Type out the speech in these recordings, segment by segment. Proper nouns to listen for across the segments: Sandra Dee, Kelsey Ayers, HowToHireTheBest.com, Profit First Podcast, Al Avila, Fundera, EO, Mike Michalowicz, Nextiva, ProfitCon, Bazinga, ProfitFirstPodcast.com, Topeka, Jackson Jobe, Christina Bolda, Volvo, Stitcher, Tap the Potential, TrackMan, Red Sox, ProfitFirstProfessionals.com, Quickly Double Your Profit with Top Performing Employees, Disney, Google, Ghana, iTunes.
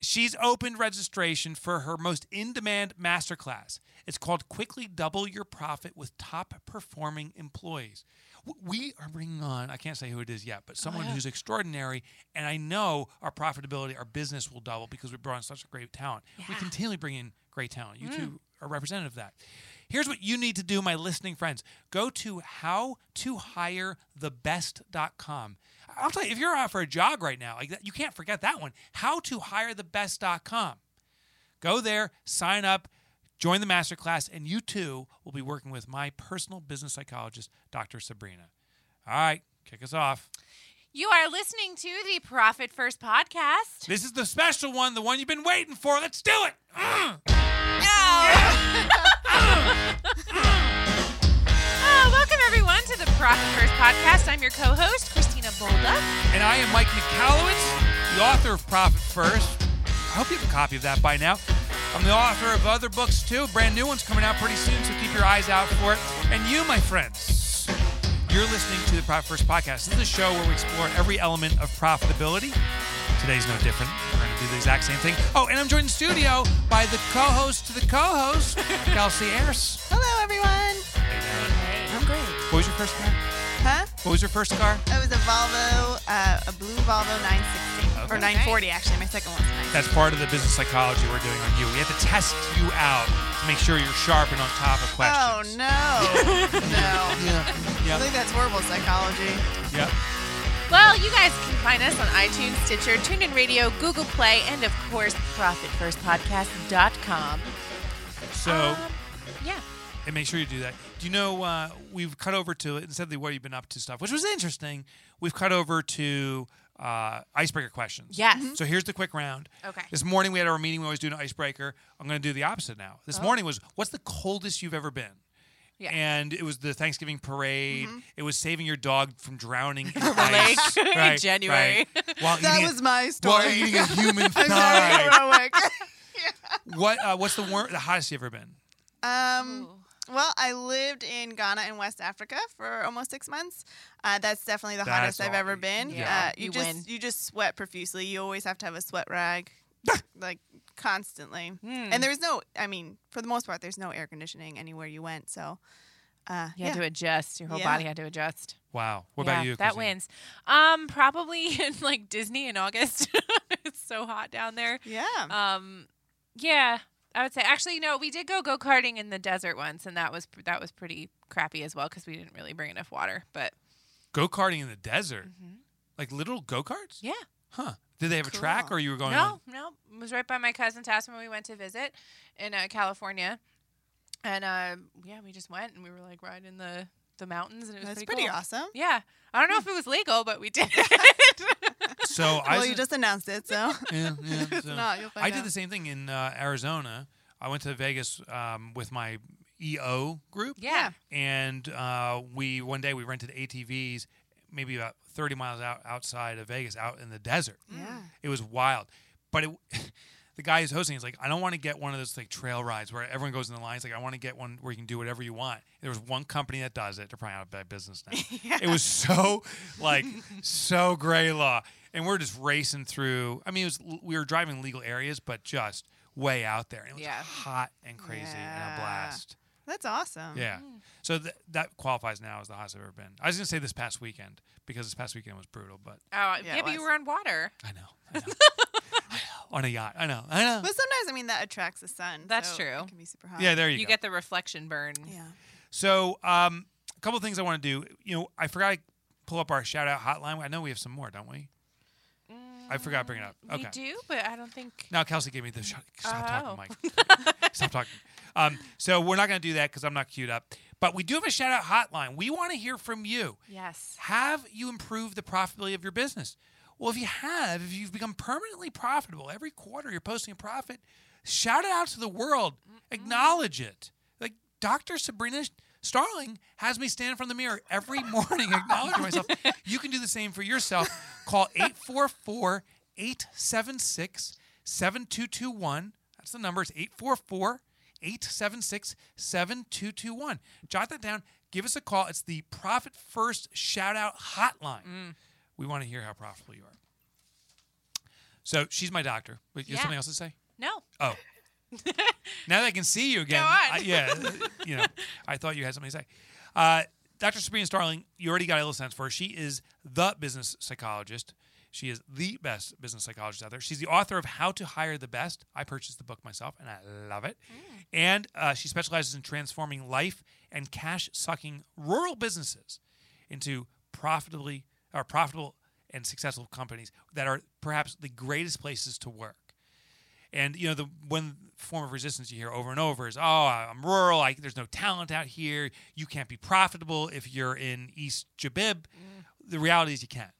She's opened registration for her most in-demand masterclass. It's called Quickly Double Your Profit with Top Performing Employees. We are bringing on, I can't say who it is yet, but someone who's extraordinary. And I know our profitability, our business will double because we brought in such a great talent. Yeah. We continually bring in great talent. You two are representative of that. Here's what you need to do, my listening friends. Go to HowToHireTheBest.com. I'll tell you, if you're out for a jog right now, like that, you can't forget that one. HowToHireTheBest.com. Go there, sign up, join the masterclass, and you too will be working with my personal business psychologist, Dr. Sabrina. All right, kick us off. You are listening to the Profit First Podcast. This is the special one, the one you've been waiting for. Let's do it! Welcome, everyone, to the Profit First Podcast. I'm your co-host, Christina Bolda. And I am Mike Michalowicz, the author of Profit First. I hope you have a copy of that by now. I'm the author of other books, too. Brand new ones coming out pretty soon, so keep your eyes out for it. And you, my friends, you're listening to the Profit First Podcast. This is a show where we explore every element of profitability. Today's no different. We're going to do the exact same thing. Oh, and I'm joined in the studio by the co-host to the co-host, Kelsey Ayers. Hello, everyone. Hey, I'm great. What was your first car? Huh? What was your first car? It was a Volvo, a blue Volvo 960. Okay. Or 940, actually. My second one's 960. That's part of the business psychology we're doing on you. We have to test you out to make sure you're sharp and on top of questions. Oh, no. Yeah. I think that's horrible psychology. Yep. Well, you guys can find us on iTunes, Stitcher, TuneIn Radio, Google Play, and, of course, ProfitFirstPodcast.com. So, and make sure you do that. Do you know, we've cut over to it, instead of the what you've been up to stuff, which was interesting, we've cut over to icebreaker questions. Yes. Mm-hmm. So here's the quick round. Okay. This morning we had our meeting. We always do an icebreaker. I'm going to do the opposite now. This morning was, what's the coldest you've ever been? Yeah. And it was the Thanksgiving parade. Mm-hmm. It was saving your dog from drowning in ice. Lake in January. Right. That was my story. While eating a human thigh. What's the hottest you've ever been? Well, I lived in Ghana and West Africa for almost 6 months. That's definitely the hottest I've ever been. Yeah. You just sweat profusely. You always have to have a sweat rag, like constantly. And there was for the most part, there's no air conditioning anywhere you went. So you had to adjust. Your whole body had to adjust. Wow. What about you? That wins. Probably in Disney in August. It's so hot down there. Yeah. Yeah. I would say, actually, no, we did go karting in the desert once, and that was pretty crappy as well because we didn't really bring enough water. But go karting in the desert, like little go karts? Yeah. Huh? Did they have a track, or you were going? No. It was right by my cousin's house when we went to visit in California, and we just went and we were riding the mountains, and it was pretty cool. Awesome. Yeah, I don't know if it was legal, but we did it. You just announced it, so. Yeah, so. It's not, you'll find out. I did the same thing in Arizona. I went to Vegas with my EO group. Yeah. And one day we rented ATVs maybe about 30 miles outside of Vegas, out in the desert. Yeah. It was wild. But the guy who's hosting is like, I don't want to get one of those trail rides where everyone goes in the lines. I want to get one where you can do whatever you want. There was one company that does it. They're probably out of business now. Yeah. It was so so gray law. And we're just racing through. I mean, we were driving legal areas, but just way out there. And it was hot and crazy and a blast. That's awesome. Yeah. So that qualifies now as the hottest I've ever been. I was going to say this past weekend because this past weekend was brutal, but. Oh, yeah, but you were on water. I know. On a yacht. I know. But sometimes, that attracts the sun. That's true. It can be super hot. Yeah, there you go. You get the reflection burn. Yeah. So a couple of things I want to do. I forgot to pull up our shout-out hotline. I know we have some more, don't we? I forgot to bring it up. Okay. We do, but I don't think... No, Kelsey gave me the shot. Stop talking, Mike. Stop talking. So we're not going to do that because I'm not queued up. But we do have a shout-out hotline. We want to hear from you. Yes. Have you improved the profitability of your business? Well, if you've become permanently profitable, every quarter you're posting a profit, shout it out to the world. Mm-mm. Acknowledge it. Dr. Sabrina Starling has me stand in front of the mirror every morning acknowledging myself. You can do the same for yourself. Call 844-876-7221. That's the number. It's 844-876-7221. Jot that down. Give us a call. It's the Profit First Shout Out Hotline. We want to hear how profitable you are. So she's my doctor. But you have something else to say? No. Oh. Now that I can see you again. Go on. I thought you had something to say. Dr. Sabrina Starling, you already got a little sense for her. She is the business psychologist. She is the best business psychologist out there. She's the author of How to Hire the Best. I purchased the book myself, and I love it. Mm. And she specializes in transforming life and cash-sucking rural businesses into profitable and successful companies that are perhaps the greatest places to work. And, you know, the one form of resistance you hear over and over is, oh, I'm rural. There's no talent out here. You can't be profitable if you're in East Jabib. Mm. The reality is you can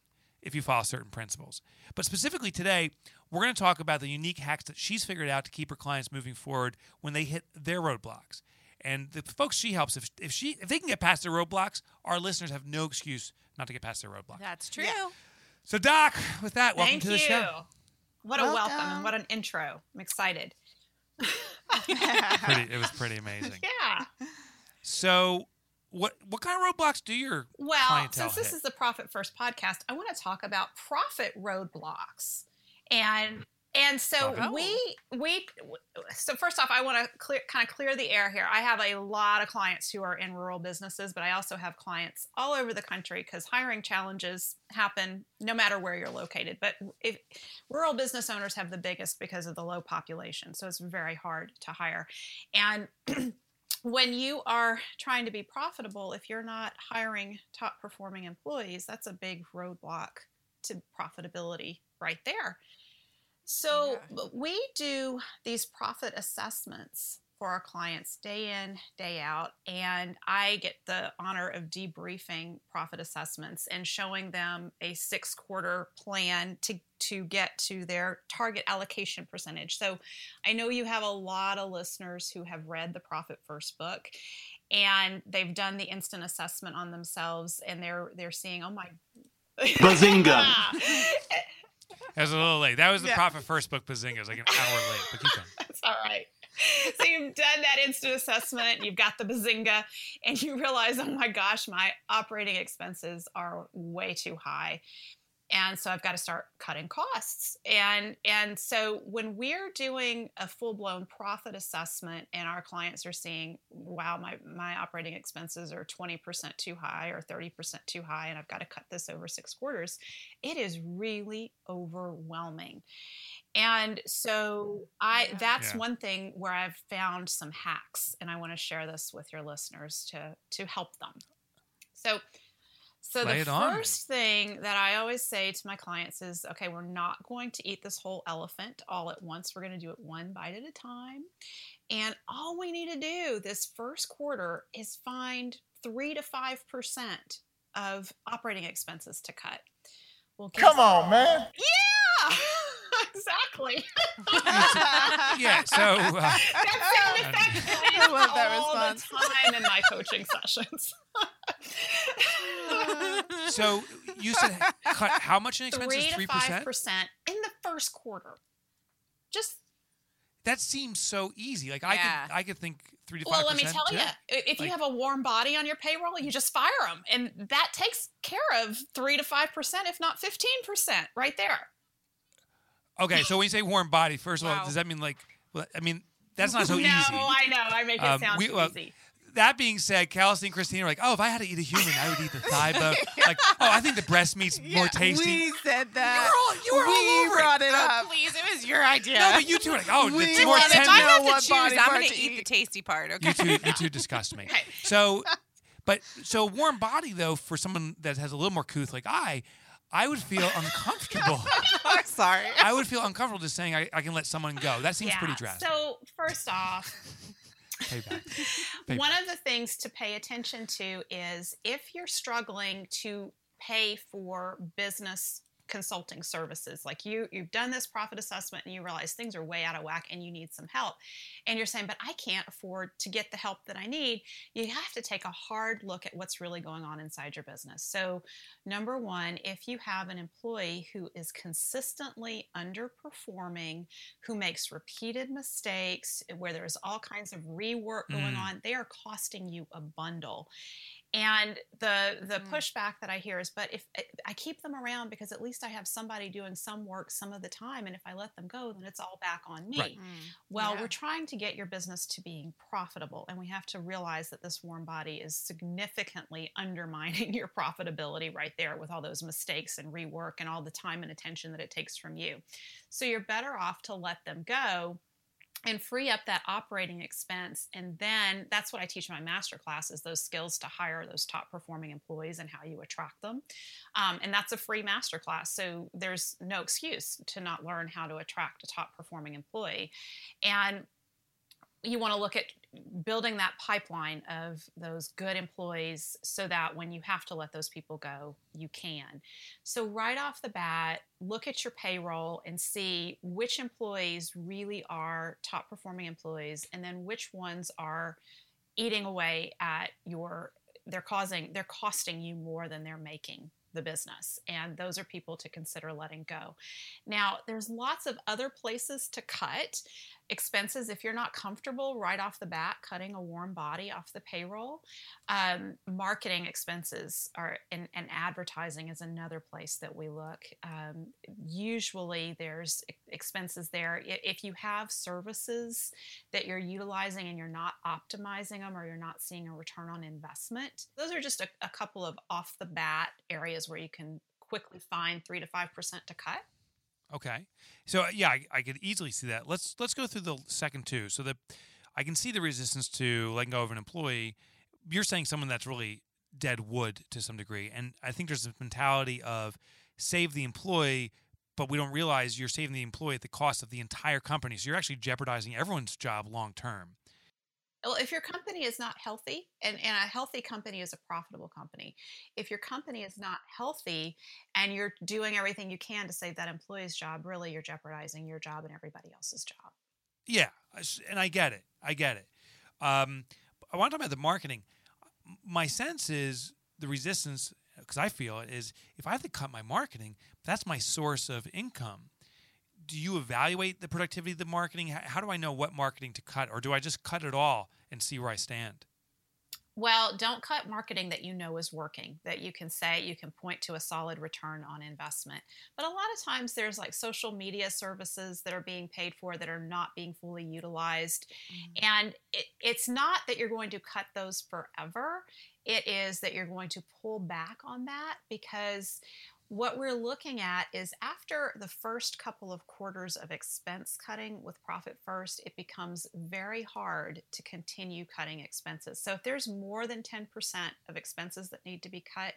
if you follow certain principles. But specifically today, we're going to talk about the unique hacks that she's figured out to keep her clients moving forward when they hit their roadblocks. And the folks she helps, if they can get past their roadblocks, our listeners have no excuse not to get past their roadblocks. That's true. Yeah. So, Doc, with that, welcome to the show. Thank you. What a welcome and what an intro. I'm excited. It was pretty amazing. Yeah. So what kind of roadblocks do your clientele hit? This is the Profit First podcast, I want to talk about profit roadblocks. And so so first off, I want to clear the air here. I have a lot of clients who are in rural businesses, but I also have clients all over the country because hiring challenges happen no matter where you're located. But rural business owners have the biggest because of the low population, so it's very hard to hire. And when you are trying to be profitable, if you're not hiring top-performing employees, that's a big roadblock to profitability right there. So we do these profit assessments for our clients day in, day out, and I get the honor of debriefing profit assessments and showing them a 6-quarter plan to get to their target allocation percentage. So I know you have a lot of listeners who have read the Profit First book, and they've done the instant assessment on themselves, and they're seeing, oh my... Bazinga! That was a little late. That was the Profit First book, Bazinga. It was like an hour late, but keep going. That's all right. So you've done that instant assessment. You've got the Bazinga, and you realize, oh, my gosh, my operating expenses are way too high. And so I've got to start cutting costs. And so when we're doing a full-blown profit assessment and our clients are seeing, wow, my operating expenses are 20% too high or 30% too high, and I've got to cut this over 6 quarters, it is really overwhelming. And so that's one thing where I've found some hacks, and I want to share this with your listeners to help them. So the first thing that I always say to my clients is, okay, we're not going to eat this whole elephant all at once. We're going to do it one bite at a time. And all we need to do this first quarter is find 3 to 5% of operating expenses to cut. Come on, man. Yeah, exactly. Yeah, so... That sound effect I love that response. All the time in my coaching sessions. So you said cut how much in expenses? 3% to 5% in the first quarter. Just that seems so easy. Like I could think 3 to 5%. Well, let me tell you, if you have a warm body on your payroll, you just fire them, and that takes care of 3 to 5%, if not 15%, right there. Okay, so when you say warm body, first of all, does that mean that's not so easy? No, I know. I make it sound easy. That being said, Kelsey and Christina are like, oh, if I had to eat a human, I would eat the thigh bone. Like, oh, I think the breast meat's more tasty. We said that. You were all brought it up. Oh, please, it was your idea. No, but you two are like, oh, it's more tender. If I have to choose, I'm going to eat the tasty part. Okay. You two disgust me. Okay. So warm body, though, for someone that has a little more couth like I would feel uncomfortable. I'm sorry. I would feel uncomfortable just saying I can let someone go. That seems pretty drastic. So first off... Payback. One of the things to pay attention to is if you're struggling to pay for business consulting services, like you've done this profit assessment and you realize things are way out of whack and you need some help, and you're saying, but I can't afford to get the help that I need, you have to take a hard look at what's really going on inside your business. So number one, if you have an employee who is consistently underperforming, who makes repeated mistakes, where there's all kinds of rework going on, they are costing you a bundle. And the pushback that I hear is, but if I keep them around because at least I have somebody doing some work some of the time, and if I let them go, then it's all back on me. Right. Well, we're trying to get your business to being profitable, and we have to realize that this warm body is significantly undermining your profitability right there with all those mistakes and rework and all the time and attention that it takes from you. So you're better off to let them go and free up that operating expense. And then that's what I teach in my masterclass is those skills to hire those top performing employees and how you attract them. And that's a free masterclass. So there's no excuse to not learn how to attract a top performing employee. And you want to look at building that pipeline of those good employees so that when you have to let those people go, you can. So right off the bat, look at your payroll and see which employees really are top performing employees and then which ones are eating away at your, they're costing you more than they're making the business. And those are people to consider letting go. Now, there's lots of other places to cut expenses. If you're not comfortable right off the bat, cutting a warm body off the payroll, marketing expenses are, and advertising is another place that we look. Usually there's expenses there. If you have services that you're utilizing and you're not optimizing them or you're not seeing a return on investment, those are just a couple of off the bat areas where you can quickly find 3 to 5% to cut. Okay. So yeah, I could easily see that. Let's go through the second two so that I can see the resistance to letting go of an employee. You're saying someone that's really dead wood to some degree. And I think there's this mentality of save the employee, but we don't realize you're saving the employee at the cost of the entire company. So you're actually jeopardizing everyone's job long term. Well, if your company is not healthy, and a healthy company is a profitable company, if your company is not healthy and you're doing everything you can to save that employee's job, really you're jeopardizing your job and everybody else's job. Yeah, and I get it. I want to talk about the marketing. My sense is the resistance, because I feel it, is if I have to cut my marketing, that's my source of income. Do you evaluate the productivity of the marketing? How do I know what marketing to cut? Or do I just cut it all and see where I stand? Well, don't cut marketing that you know is working, that you can say you can point to a solid return on investment. But a lot of times there's like social media services that are being paid for that are not being fully utilized. Mm-hmm. And it's not that you're going to cut those forever. It is that you're going to pull back on that because what we're looking at is after the first couple of quarters of expense cutting with Profit First, it becomes very hard to continue cutting expenses. So if there's more than 10% of expenses that need to be cut,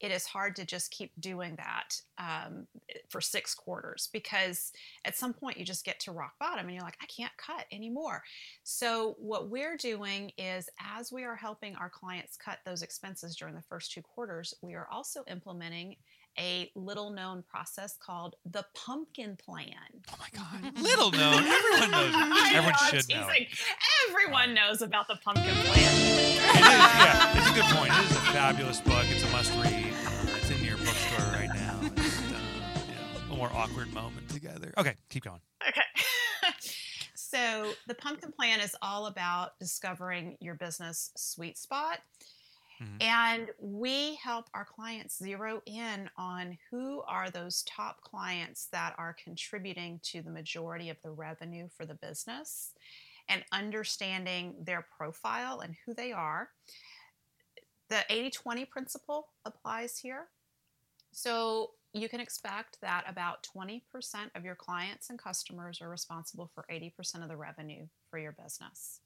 it is hard to just keep doing that for 6 quarters because at some point you just get to rock bottom and you're like, I can't cut anymore. So what we're doing is as we are helping our clients cut those expenses during the first 2 quarters, we are also implementing a little known process called the Pumpkin Plan. Oh my God. Little known. Everyone knows. Everyone should know. Everyone knows about the Pumpkin Plan. Yeah, it's a good point. It is a fabulous book. It's a must read. It's in your bookstore right now. It's, a more awkward moment together. Okay, keep going. Okay. So the Pumpkin Plan is all about discovering your business sweet spot. Mm-hmm. And we help our clients zero in on who are those top clients that are contributing to the majority of the revenue for the business and understanding their profile and who they are. The 80-20 principle applies here. So you can expect that about 20% of your clients and customers are responsible for 80% of the revenue for your business.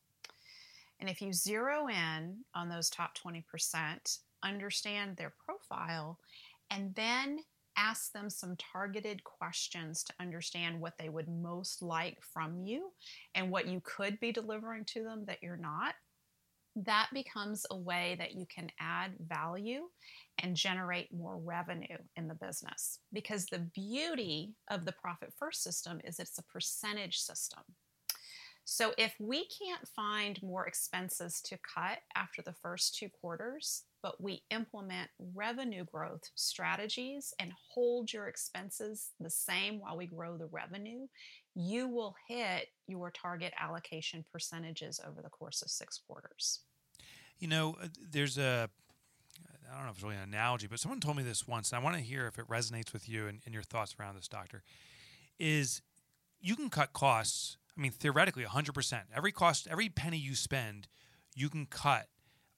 And if you zero in on those top 20%, understand their profile, and then ask them some targeted questions to understand what they would most like from you and what you could be delivering to them that you're not, that becomes a way that you can add value and generate more revenue in the business. Because the beauty of the Profit First system is it's a percentage system. So if we can't find more expenses to cut after the first 2 quarters, but we implement revenue growth strategies and hold your expenses the same while we grow the revenue, you will hit your target allocation percentages over the course of 6 quarters. You know, there's a I don't know if it's really an analogy, but someone told me this once, and I want to hear if it resonates with you and your thoughts around this, Doctor, is you can cut costs, I mean, theoretically, 100%. Every cost, every penny you spend, you can cut.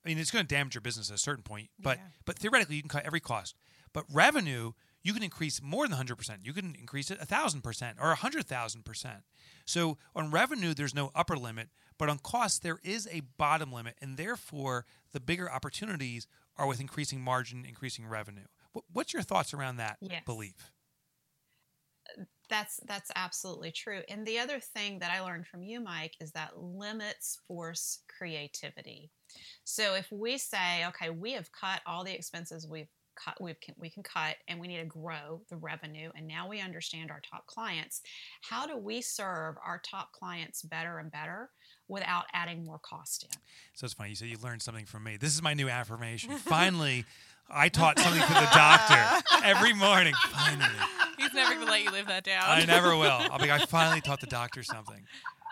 I mean, it's going to damage your business at a certain point, but but theoretically, you can cut every cost. But revenue, you can increase more than 100%. You can increase it 1,000% or 100,000%. So on revenue, there's no upper limit, but on costs, there is a bottom limit, and therefore, the bigger opportunities are with increasing margin, increasing revenue. What's your thoughts around that belief? That's absolutely true. And the other thing that I learned from you, Mike, is that limits force creativity. So if we say, okay, we have cut all the expenses we can cut, and we need to grow the revenue, and now we understand our top clients. How do we serve our top clients better and better without adding more cost in? So it's funny. You said you learned something from me. This is my new affirmation. Finally, I taught something to the doctor every morning. Finally. He's never going to let you live that down. I never will. I'll be like, I finally taught the doctor something.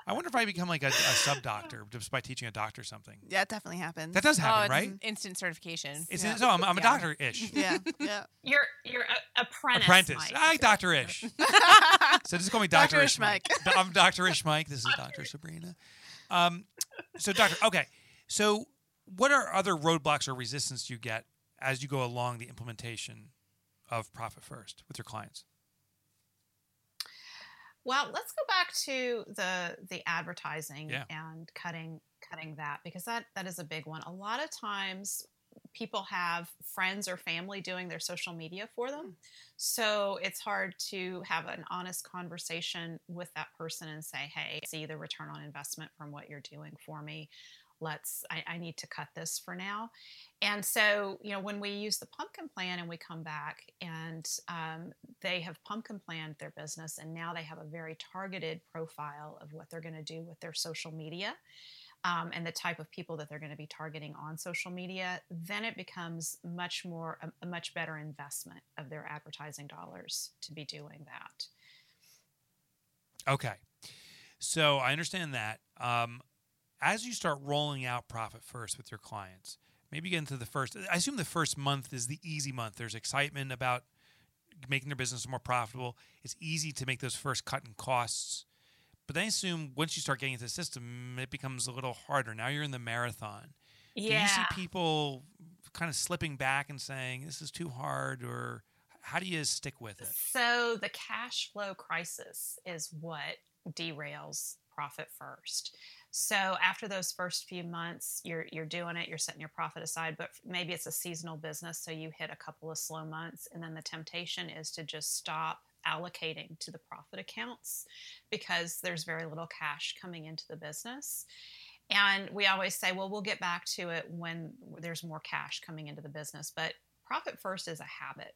I wonder if I become like a sub-doctor just by teaching a doctor something. Yeah, it definitely happens. That does happen, right? It's instant certification. I'm a doctor-ish. Yeah. You're an apprentice. Mike. I doctor-ish. So just call me Doctor-ish Mike. I'm Doctor-ish Mike. This is Dr. Sabrina. Okay. So what are other roadblocks or resistance you get as you go along the implementation of Profit First with your clients? Well, let's go back to the advertising and cutting that, because that is a big one. A lot of times people have friends or family doing their social media for them. So it's hard to have an honest conversation with that person and say, hey, I see the return on investment from what you're doing for me. I need to cut this for now. And so, when we use the Pumpkin Plan and we come back and they have Pumpkin Planned their business, and now they have a very targeted profile of what they're going to do with their social media and the type of people that they're going to be targeting on social media, then it becomes a much better investment of their advertising dollars to be doing that. Okay. So I understand that. As you start rolling out Profit First with your clients, maybe get into I assume the first month is the easy month. There's excitement about making their business more profitable. It's easy to make those first cut in costs. But I assume once you start getting into the system, it becomes a little harder. Now you're in the marathon. Yeah. Do you see people kind of slipping back and saying, this is too hard, or how do you stick with it? So the cash flow crisis is what derails Profit First. So after those first few months, you're doing it, you're setting your profit aside, but maybe it's a seasonal business, so you hit a couple of slow months, and then the temptation is to just stop allocating to the profit accounts because there's very little cash coming into the business. And we always say, well, we'll get back to it when there's more cash coming into the business, but Profit First is a habit.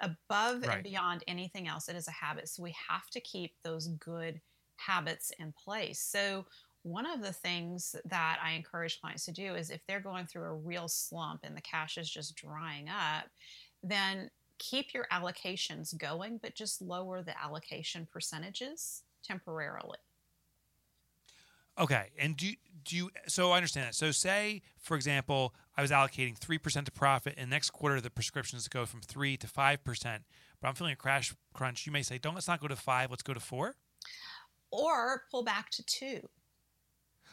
Above and beyond anything else, it is a habit, so we have to keep those good habits in place. So one of the things that I encourage clients to do is if they're going through a real slump and the cash is just drying up, then keep your allocations going, but just lower the allocation percentages temporarily. Okay. And so I understand that. So say, for example, I was allocating 3% to profit, and next quarter the prescriptions go from 3 to 5%, but I'm feeling a cash crunch. You may say, let's not go to 5, let's go to 4. Or pull back to 2.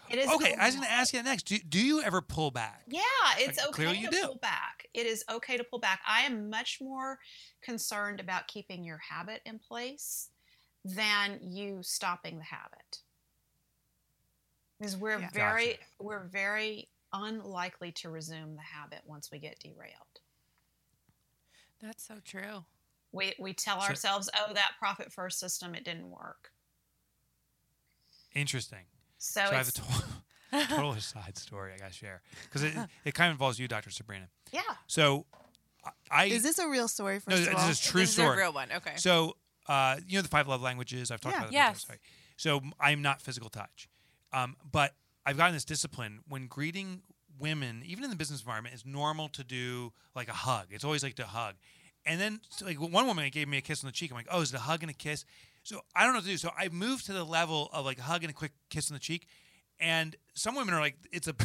It is okay. I was going to ask you that next. Do you ever pull back? Yeah, it's okay to pull back. It is okay to pull back. I am much more concerned about keeping your habit in place than you stopping the habit, because we're very unlikely to resume the habit once we get derailed. That's so true. We tell ourselves, that Profit First system, it didn't work. Interesting. So I have a total side story I got to share, because it kind of involves you, Dr. Sabrina. Yeah. So is this a real story? This is a true story. This is a real one. Okay. So the 5 love languages I've talked about. Yes. Before, so I'm not physical touch, but I've gotten this discipline when greeting women, even in the business environment, it's normal to do like a hug. It's always like to hug, and then one woman gave me a kiss on the cheek. I'm like, is it a hug and a kiss? So I don't know what to do. So I moved to the level of like a hug and a quick kiss on the cheek. And some women are like, it's a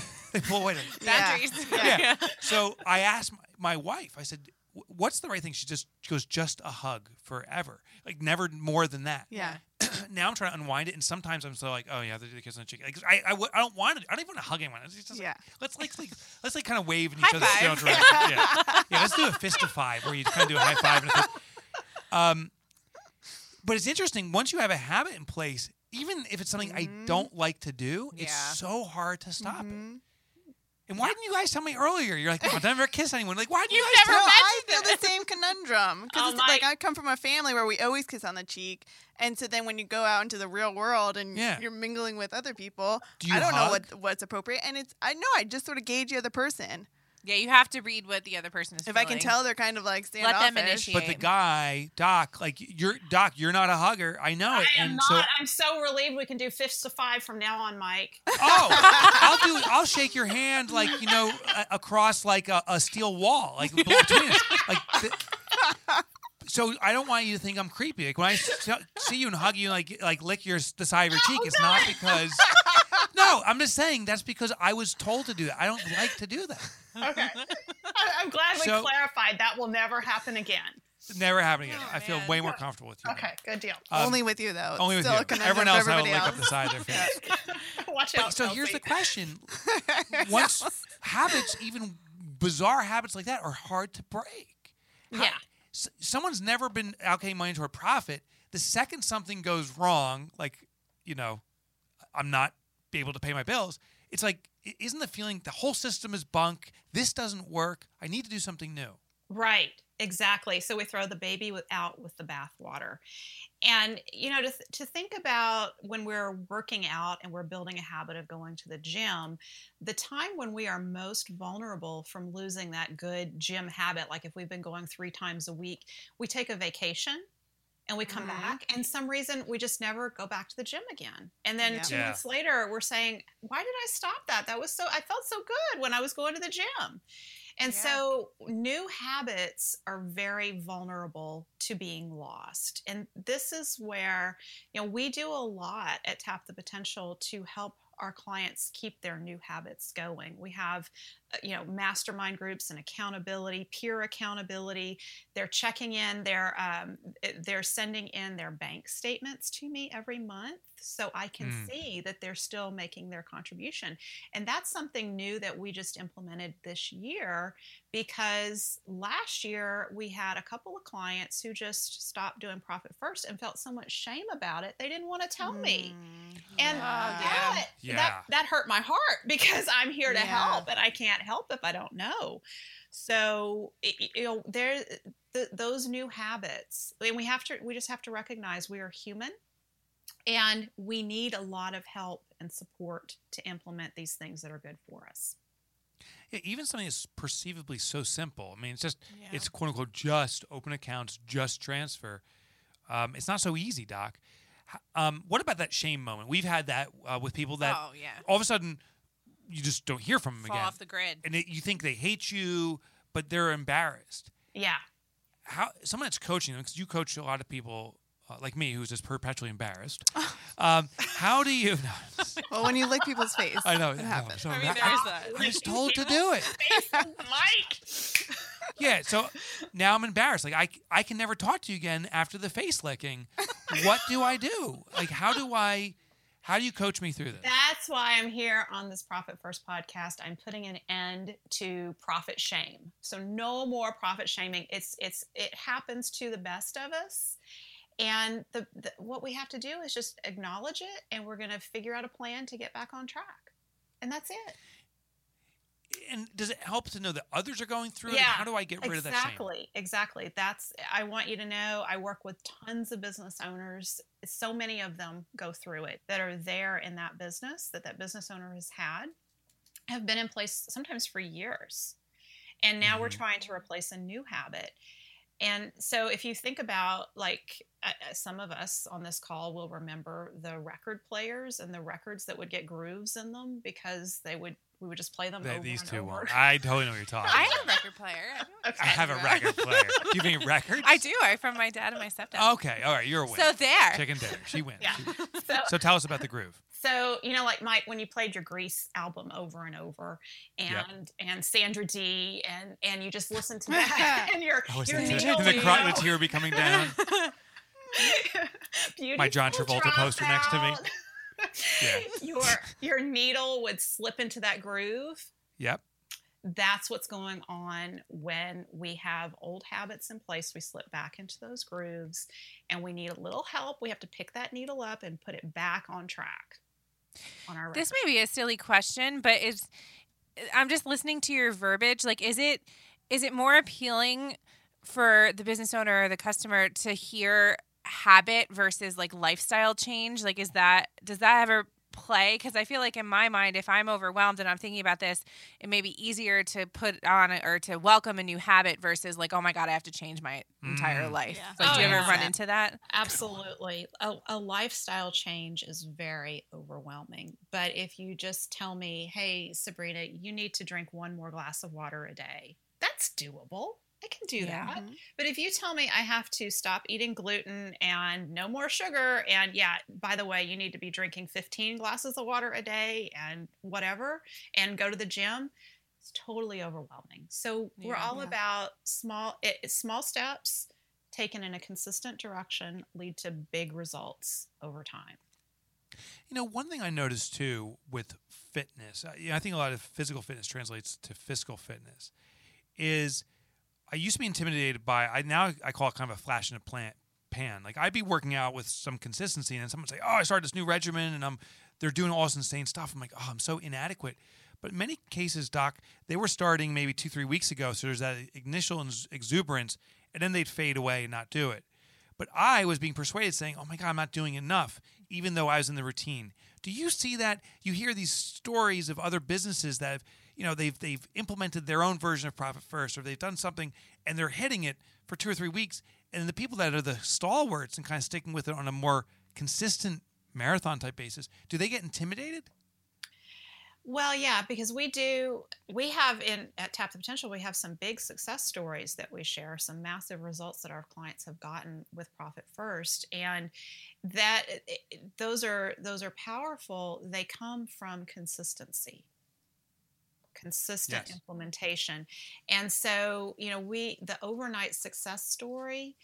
Well, wait a minute. Boundaries. Yeah. So I asked my wife, I said, what's the right thing? She goes, just a hug forever. Like, never more than that. Yeah. Now I'm trying to unwind it, and sometimes I'm so like, oh yeah, the kiss on the cheek. Like, I don't want to. I don't even want to hug anyone. It's just like, let's kind of wave in each other's general direction. Yeah. Let's do a fist of five where you kind of do a high five. And a fist. But it's interesting. Once you have a habit in place, even if it's something I don't like to do, it's so hard to stop it. And why didn't you guys tell me earlier? You're like, oh, I've never kissed anyone. Like, why didn't you guys tell me? I feel the same conundrum. Because like, I come from a family where we always kiss on the cheek. And so then when you go out into the real world and you're mingling with other people, I don't know what's appropriate. And I just sort of gauge the other person. Yeah, you have to read what the other person is feeling. If I can tell they're kind of like standoffish. Let them initiate. But the guy, Doc, you're not a hugger. I know it. I'm so relieved we can do fists of five from now on, Mike. Oh, I'll shake your hand across like a steel wall, like between us. So I don't want you to think I'm creepy. Like when I see you and hug you, like lick the side of your cheek, it's not because. No, I'm just saying that's because I was told to do that. I don't like to do that. Okay. I'm glad we clarified that will never happen again. Never happen again. I feel way more comfortable with you. Okay, good deal. Only with you, though. Only with you. Everyone else, I will lick up the side of their face. Watch out, Kelsey. Here's the question. Once habits, even bizarre habits like that, are hard to break. Yeah. Someone's never been allocating money to a profit. The second something goes wrong, I'm not able to pay my bills, it's like, isn't the feeling the whole system is bunk? This doesn't work. I need to do something new. Right. Exactly. So we throw the baby out with the bathwater. And, to think about when we're working out and we're building a habit of going to the gym, the time when we are most vulnerable from losing that good gym habit, like if we've been going 3 times a week, we take a vacation. And we come back, and some reason we just never go back to the gym again. And then 2 months later, we're saying, why did I stop that? I felt so good when I was going to the gym. And so new habits are very vulnerable to being lost. And this is where, we do a lot at Tap the Potential to help our clients keep their new habits going. We have, mastermind groups and accountability, peer accountability. They're checking in. They're sending in their bank statements to me every month, so I can see that they're still making their contribution. And that's something new that we just implemented this year, because last year we had a couple of clients who just stopped doing Profit First and felt so much shame about it. They didn't want to tell me. And that hurt my heart, because I'm here to help, and I can't help if I don't know. So, those new habits, I mean, we just have to recognize we are human, and we need a lot of help and support to implement these things that are good for us. Yeah, even something that's perceivably so simple. I mean, it's just, it's quote unquote, just open accounts, just transfer. It's not so easy, Doc. What about that shame moment? We've had that with people that all of a sudden you just don't hear from them again. Fall off the grid. And you think they hate you, but they're embarrassed. Yeah. How someone that's coaching them, because you coach a lot of people like me who's just perpetually embarrassed. How do you... No. Well, when you lick people's face, I know, it happens. I was told to do it. Mike! Yeah, so now I'm embarrassed. Like, I can never talk to you again after the face licking. What do I do? Like, how do you coach me through this? That's why I'm here on this Profit First podcast. I'm putting an end to profit shame. So no more profit shaming. It happens to the best of us. And what we have to do is just acknowledge it, and we're going to figure out a plan to get back on track. And that's it. And does it help to know that others are going through it? How do I get rid of that shame? Exactly. I want you to know I work with tons of business owners. So many of them go through it that are there in that business that business owner has had, have been in place sometimes for years. And now we're trying to replace a new habit. And so if you think about, like, some of us on this call will remember the record players and the records that would get grooves in them because we would just play them over these and two over. I totally know what you're talking about. I have a record player. I have a record player. Do you mean records? I do. From my dad and my stepdad. Okay. All right. You're a winner. So there. Chicken dinner. She wins. Yeah. So tell us about the groove. So, you know, like Mike, when you played your Grease album over and over and Sandra Dee and you just listened to that and your Neil, the crotch would be coming down. My John Travolta poster out. Next to me. Yeah. Your needle would slip into that groove. Yep. That's what's going on when we have old habits in place. We slip back into those grooves and we need a little help. We have to pick that needle up and put it back on track. On our this record. May be a silly question, but I'm just listening to your verbiage. Like, is it more appealing for the business owner or the customer to hear habit versus like lifestyle change? Like, does that ever play? Because I feel like in my mind, if I'm overwhelmed and I'm thinking about this, it may be easier to put on or to welcome a new habit versus like, oh my God, I have to change my entire life. Yeah. So do you ever run into that? Absolutely. A lifestyle change is very overwhelming. But if you just tell me, hey, Sabrina, you need to drink one more glass of water a day, that's doable. I can do that. But if you tell me I have to stop eating gluten and no more sugar and by the way, you need to be drinking 15 glasses of water a day and whatever and go to the gym, it's totally overwhelming. So we're all about small steps taken in a consistent direction lead to big results over time. You know, one thing I noticed too with fitness, I think a lot of physical fitness translates to fiscal fitness, is I used to be intimidated by, I call it kind of a flash in the pan. Like, I'd be working out with some consistency and someone would say, oh, I started this new regimen and they're doing all this insane stuff. I'm like, oh, I'm so inadequate. But in many cases, Doc, they were starting maybe 2-3 weeks ago. So there's that initial exuberance and then they'd fade away and not do it. But I was being persuaded saying, oh my God, I'm not doing enough, even though I was in the routine. Do you see that? You hear these stories of other businesses that have, you know, they've implemented their own version of Profit First, or they've done something and they're hitting it for 2 or 3 weeks. And the people that are the stalwarts and kind of sticking with it on a more consistent marathon type basis, do they get intimidated? Well, yeah, because we have at Tap the Potential, we have some big success stories that we share, some massive results that our clients have gotten with Profit First. And that those are powerful. They come from consistent implementation. And so, you know, the overnight success story,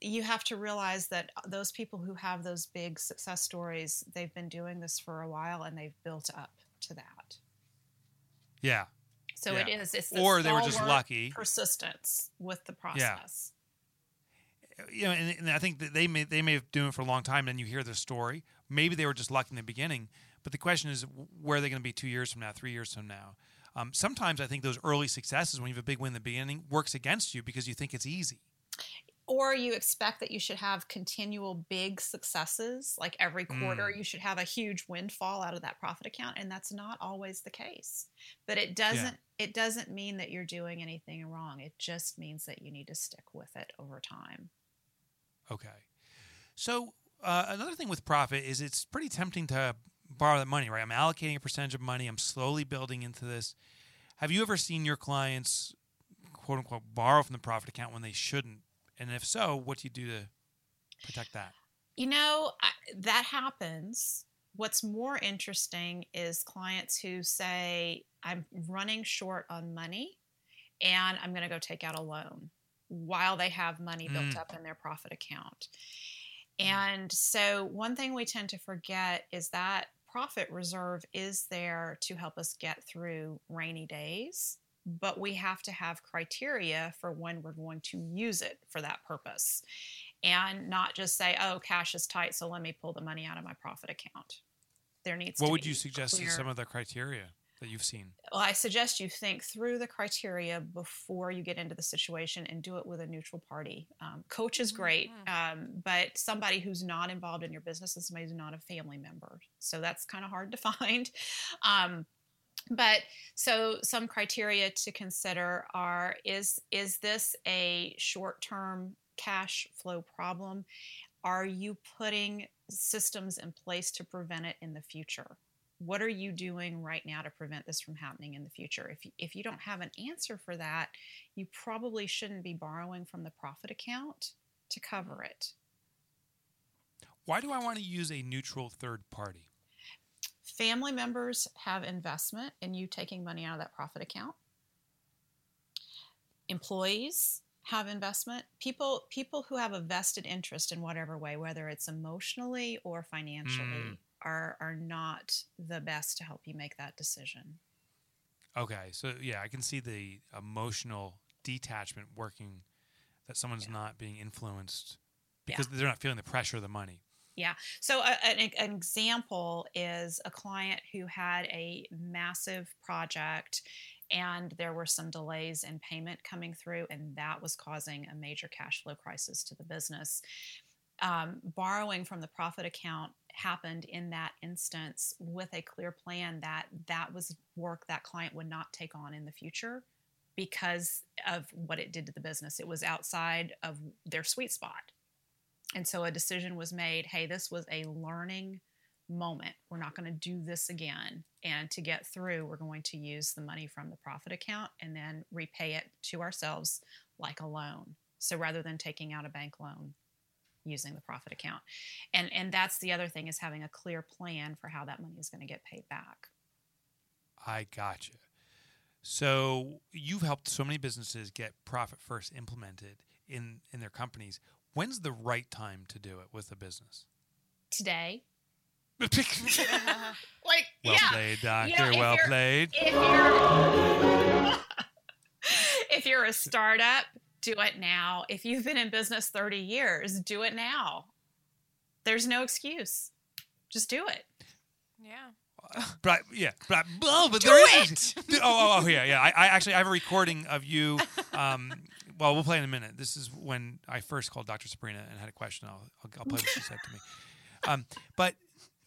you have to realize that those people who have those big success stories, they've been doing this for a while and they've built up to that. Yeah. So it is, it's the or they were just lucky persistence with the process. Yeah. You know, and I think that they may have been doing it for a long time. Then you hear the story, maybe they were just lucky in the beginning, but the question is, where are they going to be 2 years from now, 3 years from now? Sometimes I think those early successes, when you have a big win in the beginning, works against you because you think it's easy. Or you expect that you should have continual big successes, like every quarter you should have a huge windfall out of that profit account, and that's not always the case. But it doesn't mean that you're doing anything wrong. It just means that you need to stick with it over time. Okay. So another thing with profit is it's pretty tempting to borrow that money, right? I'm allocating a percentage of money. I'm slowly building into this. Have you ever seen your clients, quote unquote, borrow from the profit account when they shouldn't? And if so, what do you do to protect that? You know, that happens. What's more interesting is clients who say, I'm running short on money and I'm going to go take out a loan while they have money built up in their profit account. And so one thing we tend to forget is that profit reserve is there to help us get through rainy days, but we have to have criteria for when we're going to use it for that purpose and not just say, oh, cash is tight, so let me pull the money out of my profit account. There needs What would you suggest as some of the criteria that you've seen? Well, I suggest you think through the criteria before you get into the situation and do it with a neutral party. Coach is great, but somebody who's not involved in your business and somebody who's not a family member. So that's kind of hard to find. But so some criteria to consider are, is this a short-term cash flow problem? Are you putting systems in place to prevent it in the future? What are you doing right now to prevent this from happening in the future? If you don't have an answer for that, you probably shouldn't be borrowing from the profit account to cover it. Why do I want to use a neutral third party? Family members have investment in you taking money out of that profit account. Employees have investment. People who have a vested interest in whatever way, whether it's emotionally or financially, are not the best to help you make that decision. Okay. So yeah, I can see the emotional detachment working, that someone's not being influenced because they're not feeling the pressure of the money. Yeah. So an example is a client who had a massive project and there were some delays in payment coming through, and that was causing a major cash flow crisis to the business. Borrowing from the profit account happened in that instance with a clear plan that that was work that client would not take on in the future because of what it did to the business. It was outside of their sweet spot. And so a decision was made, hey, this was a learning moment. We're not going to do this again. And to get through, we're going to use the money from the profit account and then repay it to ourselves like a loan. So rather than taking out a bank loan, using the profit account. And that's the other thing, is having a clear plan for how that money is going to get paid back. I gotcha. So you've helped so many businesses get Profit First implemented in their companies. When's the right time to do it with a business? Today. Played, doctor. Well played. If you're a startup, do it now. If you've been in business 30 years, do it now. There's no excuse. Just do it. Yeah. But there is. Yeah. I actually have a recording of you. Well, we'll play in a minute. This is when I first called Dr. Sabrina and had a question. I'll play what she said to me.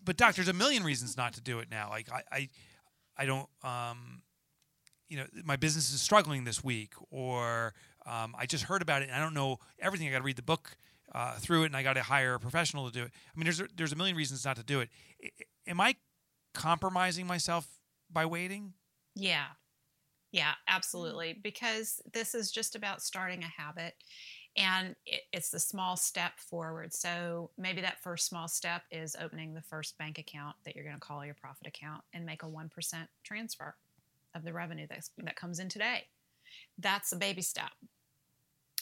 But Doc, there's a million reasons not to do it now. Like I don't. My business is struggling this week, or I just heard about it and I don't know everything. I got to read the book through it, and I got to hire a professional to do it. I mean, there's a million reasons not to do it. Am I compromising myself by waiting? Yeah, absolutely. Because this is just about starting a habit, and it's the small step forward. So maybe that first small step is opening the first bank account that you're going to call your profit account and make a 1% transfer of the revenue that comes in today. That's a baby step.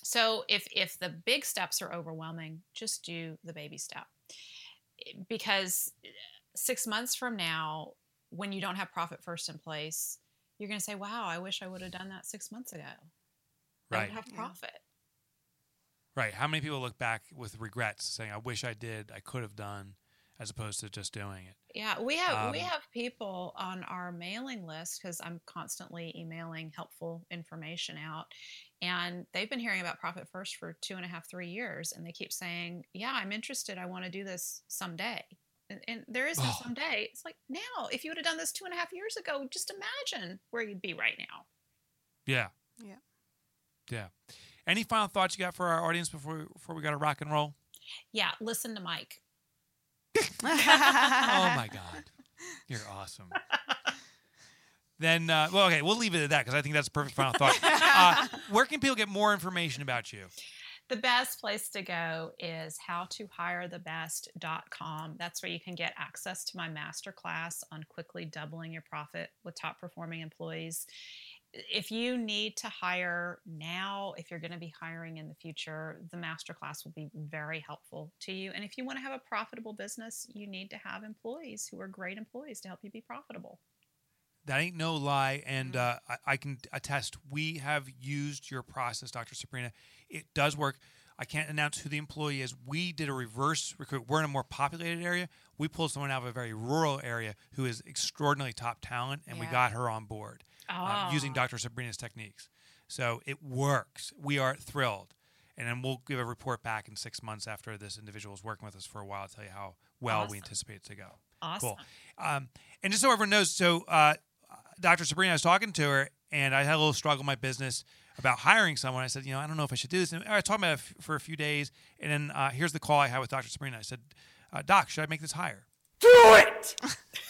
So if the big steps are overwhelming, just do the baby step, because 6 months from now, when you don't have Profit First in place, you're going to say, wow, I wish I would have done that 6 months ago. Right. I would have profit. Right. How many people look back with regrets saying, I wish I did, I could have done, as opposed to just doing it? Yeah. We have people on our mailing list, because I'm constantly emailing helpful information out, and they've been hearing about Profit First for 2.5-3 years. And they keep saying, yeah, I'm interested. I want to do this someday. And there is no someday. It's like, now, if you would have done this 2.5 years ago, just imagine where you'd be right now. Yeah. Any final thoughts you got for our audience before we got to rock and roll? Yeah, listen to Mike. Oh my God, you're awesome. Then, we'll leave it at that, because I think that's a perfect final thought. Where can people get more information about you? The best place to go is HowToHireTheBest.com. That's where you can get access to my masterclass on quickly doubling your profit with top performing employees. If you need to hire now, if you're going to be hiring in the future, the masterclass will be very helpful to you. And if you want to have a profitable business, you need to have employees who are great employees to help you be profitable. That ain't no lie, and I can attest, we have used your process, Dr. Sabrina. It does work. I can't announce who the employee is. We did a reverse recruit. We're in a more populated area. We pulled someone out of a very rural area who is extraordinarily top talent, and we got her on board using Dr. Sabrina's techniques. So it works. We are thrilled. And then we'll give a report back in 6 months after this individual is working with us for a while to tell you how well we anticipate it to go. Awesome. Cool. And just so everyone knows, Dr. Sabrina, I was talking to her, and I had a little struggle in my business about hiring someone. I said, I don't know if I should do this. And I talked about it for a few days, and then here's the call I had with Dr. Sabrina. I said, Doc, should I make this hire? Do it!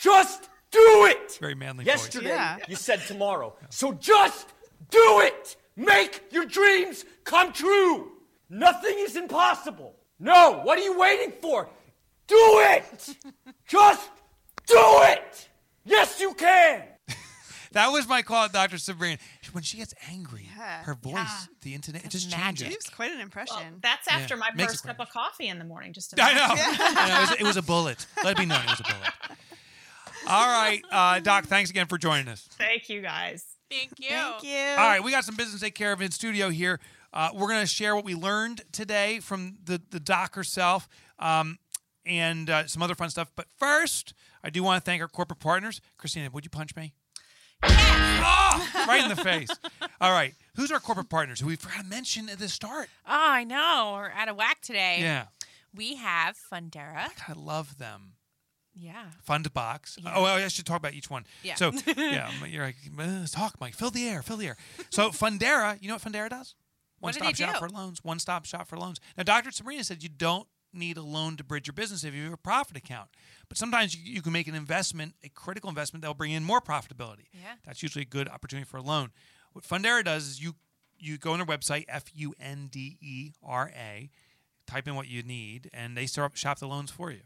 Just do it! Very manly voice. Yesterday, you said tomorrow. Yeah. So just do it! Make your dreams come true! Nothing is impossible. No, what are you waiting for? Do it! Just do it! That was my call with Dr. Sabrina. When she gets angry, her voice, the internet, that's it just magic. Changes. It was quite an impression. Well, that's after my first cup of coffee in the morning. Just I know. Yeah. It was a bullet. Let me know it was a bullet. All right, Doc, thanks again for joining us. Thank you, guys. Thank you. Thank you. All right, we got some business to take care of in studio here. We're going to share what we learned today from the doc herself and some other fun stuff. But first, I do want to thank our corporate partners. Christina, would you punch me? Yes. Oh, right in the face. All right. Who's our corporate partners who we forgot to mention at the start? Oh, I know. We're out of whack today. Yeah. We have Fundera. I love them. Yeah. Fundbox. Yeah. Oh, I should talk about each one. Yeah. So, yeah, you're like, talk, Mike. Fill the air. So, Fundera, you know what Fundera does? One-stop shop for loans. Now, Dr. Sabrina said you don't need a loan to bridge your business if you have a profit account. But sometimes you can make an investment, a critical investment that will bring in more profitability. Yeah. That's usually a good opportunity for a loan. What Fundera does is you go on their website, Fundera, type in what you need, and they shop the loans for you.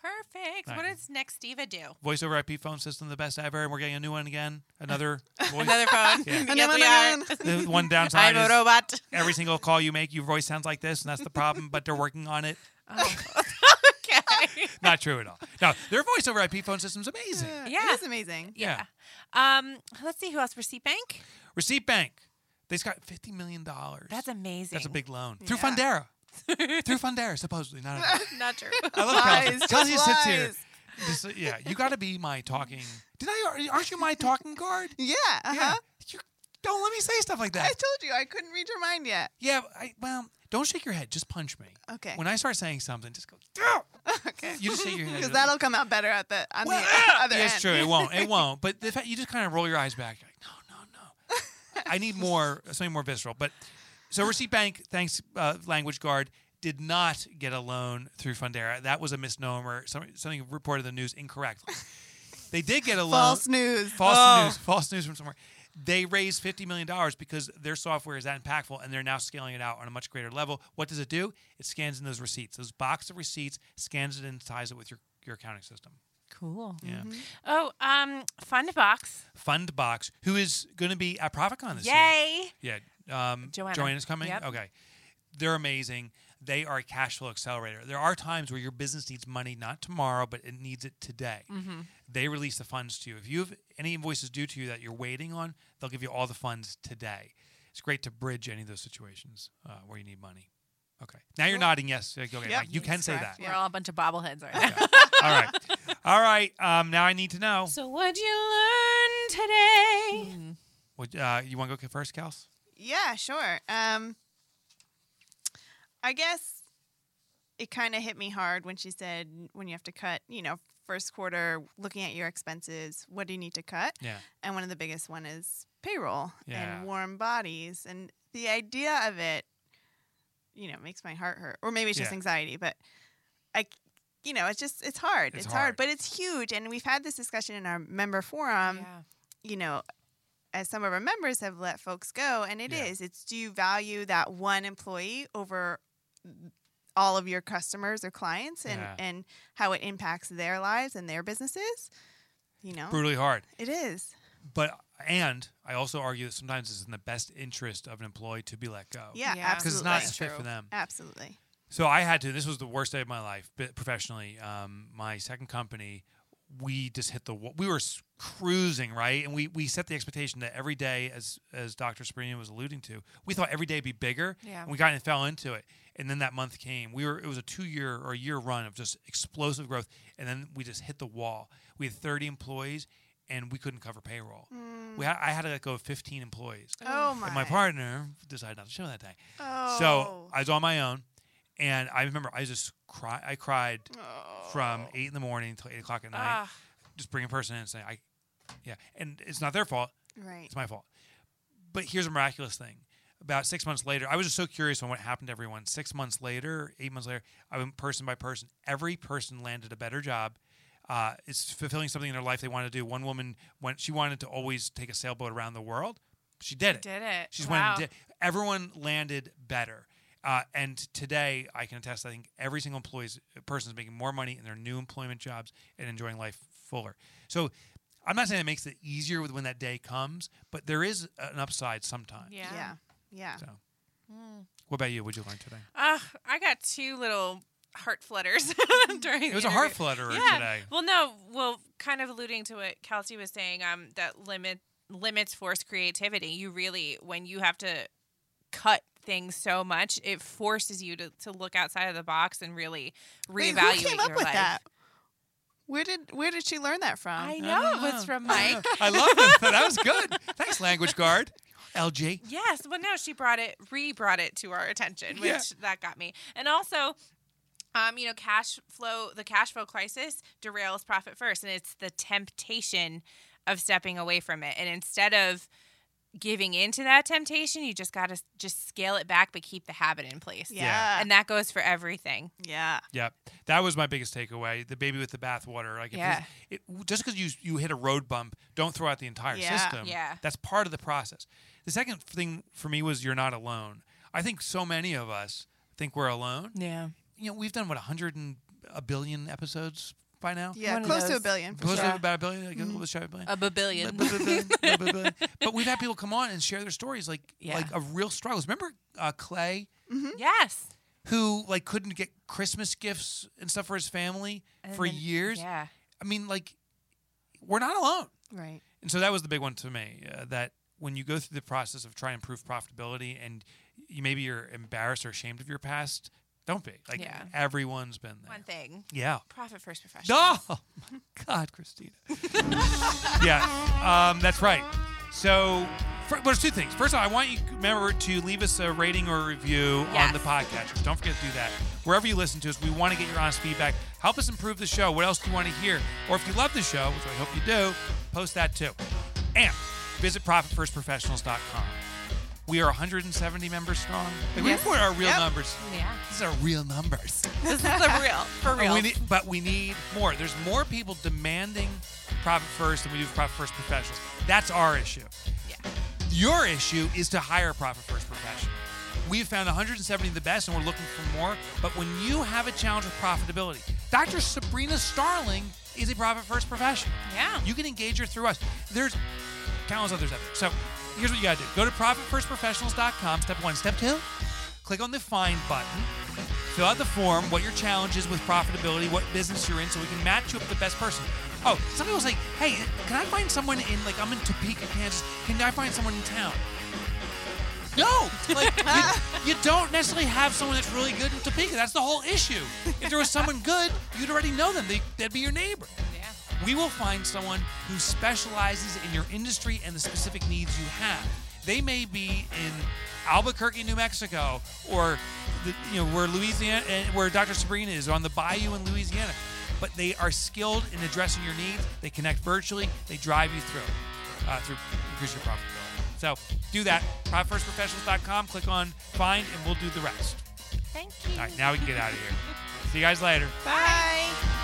Perfect. Nice. What does Nextiva do? Voice over IP phone system, the best ever. And we're getting a new one again. Another voice. Another phone. Yeah. Another one. The one downside I'm a robot. Every single call you make, your voice sounds like this, and that's the problem, but they're working on it. Oh. Okay. Not true at all. No, their voice over IP phone system's amazing. Yeah. It is amazing. Yeah. Let's see who else. Receipt Bank. They've got $50 million. That's amazing. That's a big loan. Yeah. Through Fundera, supposedly. Not true. I love Kelsey. Kelsey sits here. Just, you got to be my talking. Aren't you my talking guard? Yeah. Uh-huh. Yeah. Don't let me say stuff like that. I told you I couldn't read your mind yet. Yeah. Well, don't shake your head. Just punch me. Okay. When I start saying something, just go. Okay. You just shake your head. Because that'll come out better at the other end. That's true. It won't. But the fact you just kind of roll your eyes back. You're like, no. I need something more visceral. But. So Receipt Bank, thanks, Language Guard, did not get a loan through Fundera. That was a misnomer. Something reported in the news incorrectly. They did get a loan. False news from somewhere. They raised $50 million because their software is that impactful, and they're now scaling it out on a much greater level. What does it do? It scans in those receipts. Those box of receipts, scans it and ties it with your accounting system. Cool. Yeah. Mm-hmm. Oh, Fundbox, who is going to be at ProfitCon this year. Yay! Yeah. Joanna's coming? Yep. Okay. They're amazing. They are a cash flow accelerator. There are times where your business needs money, not tomorrow, but it needs it today. Mm-hmm. They release the funds to you. If you have any invoices due to you that you're waiting on, they'll give you all the funds today. It's great to bridge any of those situations where you need money. Okay. Now you're nodding yes. Okay. Yep. You can say that. We're all a bunch of bobbleheads right now. All right. Now I need to know. So what'd you learn today? Mm. You want to go first, Kels? Yeah, sure. I guess it kind of hit me hard when she said when you have to cut, first quarter, looking at your expenses, what do you need to cut? Yeah. And one of the biggest one is payroll and warm bodies. And the idea of it, makes my heart hurt. Or maybe it's just anxiety, but it's just, it's hard. It's hard, but it's huge. And we've had this discussion in our member forum, as some of our members have let folks go, and it's do you value that one employee over all of your customers or clients and how it impacts their lives and their businesses? Brutally hard. It is. But, and I also argue that sometimes it's in the best interest of an employee to be let go. Yeah, absolutely. Because it's not fit for them. Absolutely. So I had to, this was the worst day of my life professionally. My second company, we just hit the wall. We were cruising, right? And we set the expectation that every day, as Dr. Sabrina was alluding to, we thought every day would be bigger. Yeah. And we kind of fell into it. And then that month came. It was a 2-year or a year run of just explosive growth. And then we just hit the wall. We had 30 employees, and we couldn't cover payroll. Mm. I had to let go of 15 employees. Oh, my. And my partner decided not to show that day. Oh. So I was on my own. And I remember I just cried. I cried from 8 in the morning until 8 o'clock at night. Just bring a person in and say, and it's not their fault. Right. It's my fault. But here's a miraculous thing. About 6 months later, I was just so curious on what happened to everyone. 6 months later, 8 months later, I went person by person. Every person landed a better job. It's fulfilling something in their life they wanted to do. One woman, she wanted to always take a sailboat around the world. She did it. Everyone landed better. And today, I can attest, I think every single person is making more money in their new employment jobs and enjoying life fuller. So I'm not saying it makes it easier with when that day comes, but there is an upside sometimes. Yeah. So, what about you? What'd you learn today? I got two little heart flutters during. It was a heart flutterer today. Well, kind of alluding to what Kelsey was saying. That limits force creativity. You really, when you have to cut things so much, it forces you to look outside of the box and really reevaluate your life. Who came up with that? Where did she learn that from? I know it was from Mike. I love that. That was good. Thanks, language guard. LG. Yes, well, no, she brought it to our attention, which that got me. And also, the cash flow crisis derails Profit First, and it's the temptation of stepping away from it. And instead of giving into that temptation, you just got to scale it back, but keep the habit in place. Yeah. And that goes for everything. Yeah. Yeah. That was my biggest takeaway. The baby with the bathwater. Like, just because you hit a road bump, don't throw out the entire system. Yeah. That's part of the process. The second thing for me was you're not alone. I think so many of us think we're alone. Yeah. We've done, 100 billion episodes by now? Yeah, close to a billion. Close to about a billion. Like, a billion. But we've had people come on and share their stories, like of real struggles. Remember Clay? Mm-hmm. Yes. Who couldn't get Christmas gifts and stuff for his family for years? Yeah. I mean, we're not alone. Right. And so that was the big one to me, that when you go through the process of trying to improve profitability and maybe you're embarrassed or ashamed of your past, don't be. Everyone's been there. One thing. Yeah. Profit First Professionals. Oh, my God, Christina. That's right. So, there's two things. First of all, I want you to remember to leave us a rating or a review on the podcast. Don't forget to do that. Wherever you listen to us, we want to get your honest feedback. Help us improve the show. What else do you want to hear? Or if you love the show, which I hope you do, post that too. And visit ProfitFirstProfessionals.com. We are 170 members strong. We report our real numbers. Yeah. These are real numbers. This is the real, for real. But we need more. There's more people demanding Profit First than we do for Profit First Professionals. That's our issue. Yeah. Your issue is to hire Profit First Professionals. We've found 170 of the best, and we're looking for more. But when you have a challenge with profitability, Dr. Sabrina Starling is a Profit First Professional. Yeah. You can engage her through us. There's countless others out there. So, here's what you got to do. Go to ProfitFirstProfessionals.com, step one. Step two, click on the Find button. Fill out the form, what your challenge is with profitability, what business you're in, so we can match you up with the best person. Oh, some people say, hey, can I find someone in, I'm in Topeka, Kansas. Can I find someone in town? No! You don't necessarily have someone that's really good in Topeka. That's the whole issue. If there was someone good, you'd already know them. That'd be your neighbor. We will find someone who specializes in your industry and the specific needs you have. They may be in Albuquerque, New Mexico, or where Louisiana, where Dr. Sabrina is, on the bayou in Louisiana. But they are skilled in addressing your needs. They connect virtually. They drive you through increase your profitability. So do that. ProfitFirstProfessionals.com. Click on Find, and we'll do the rest. Thank you. All right, now we can get out of here. See you guys later. Bye.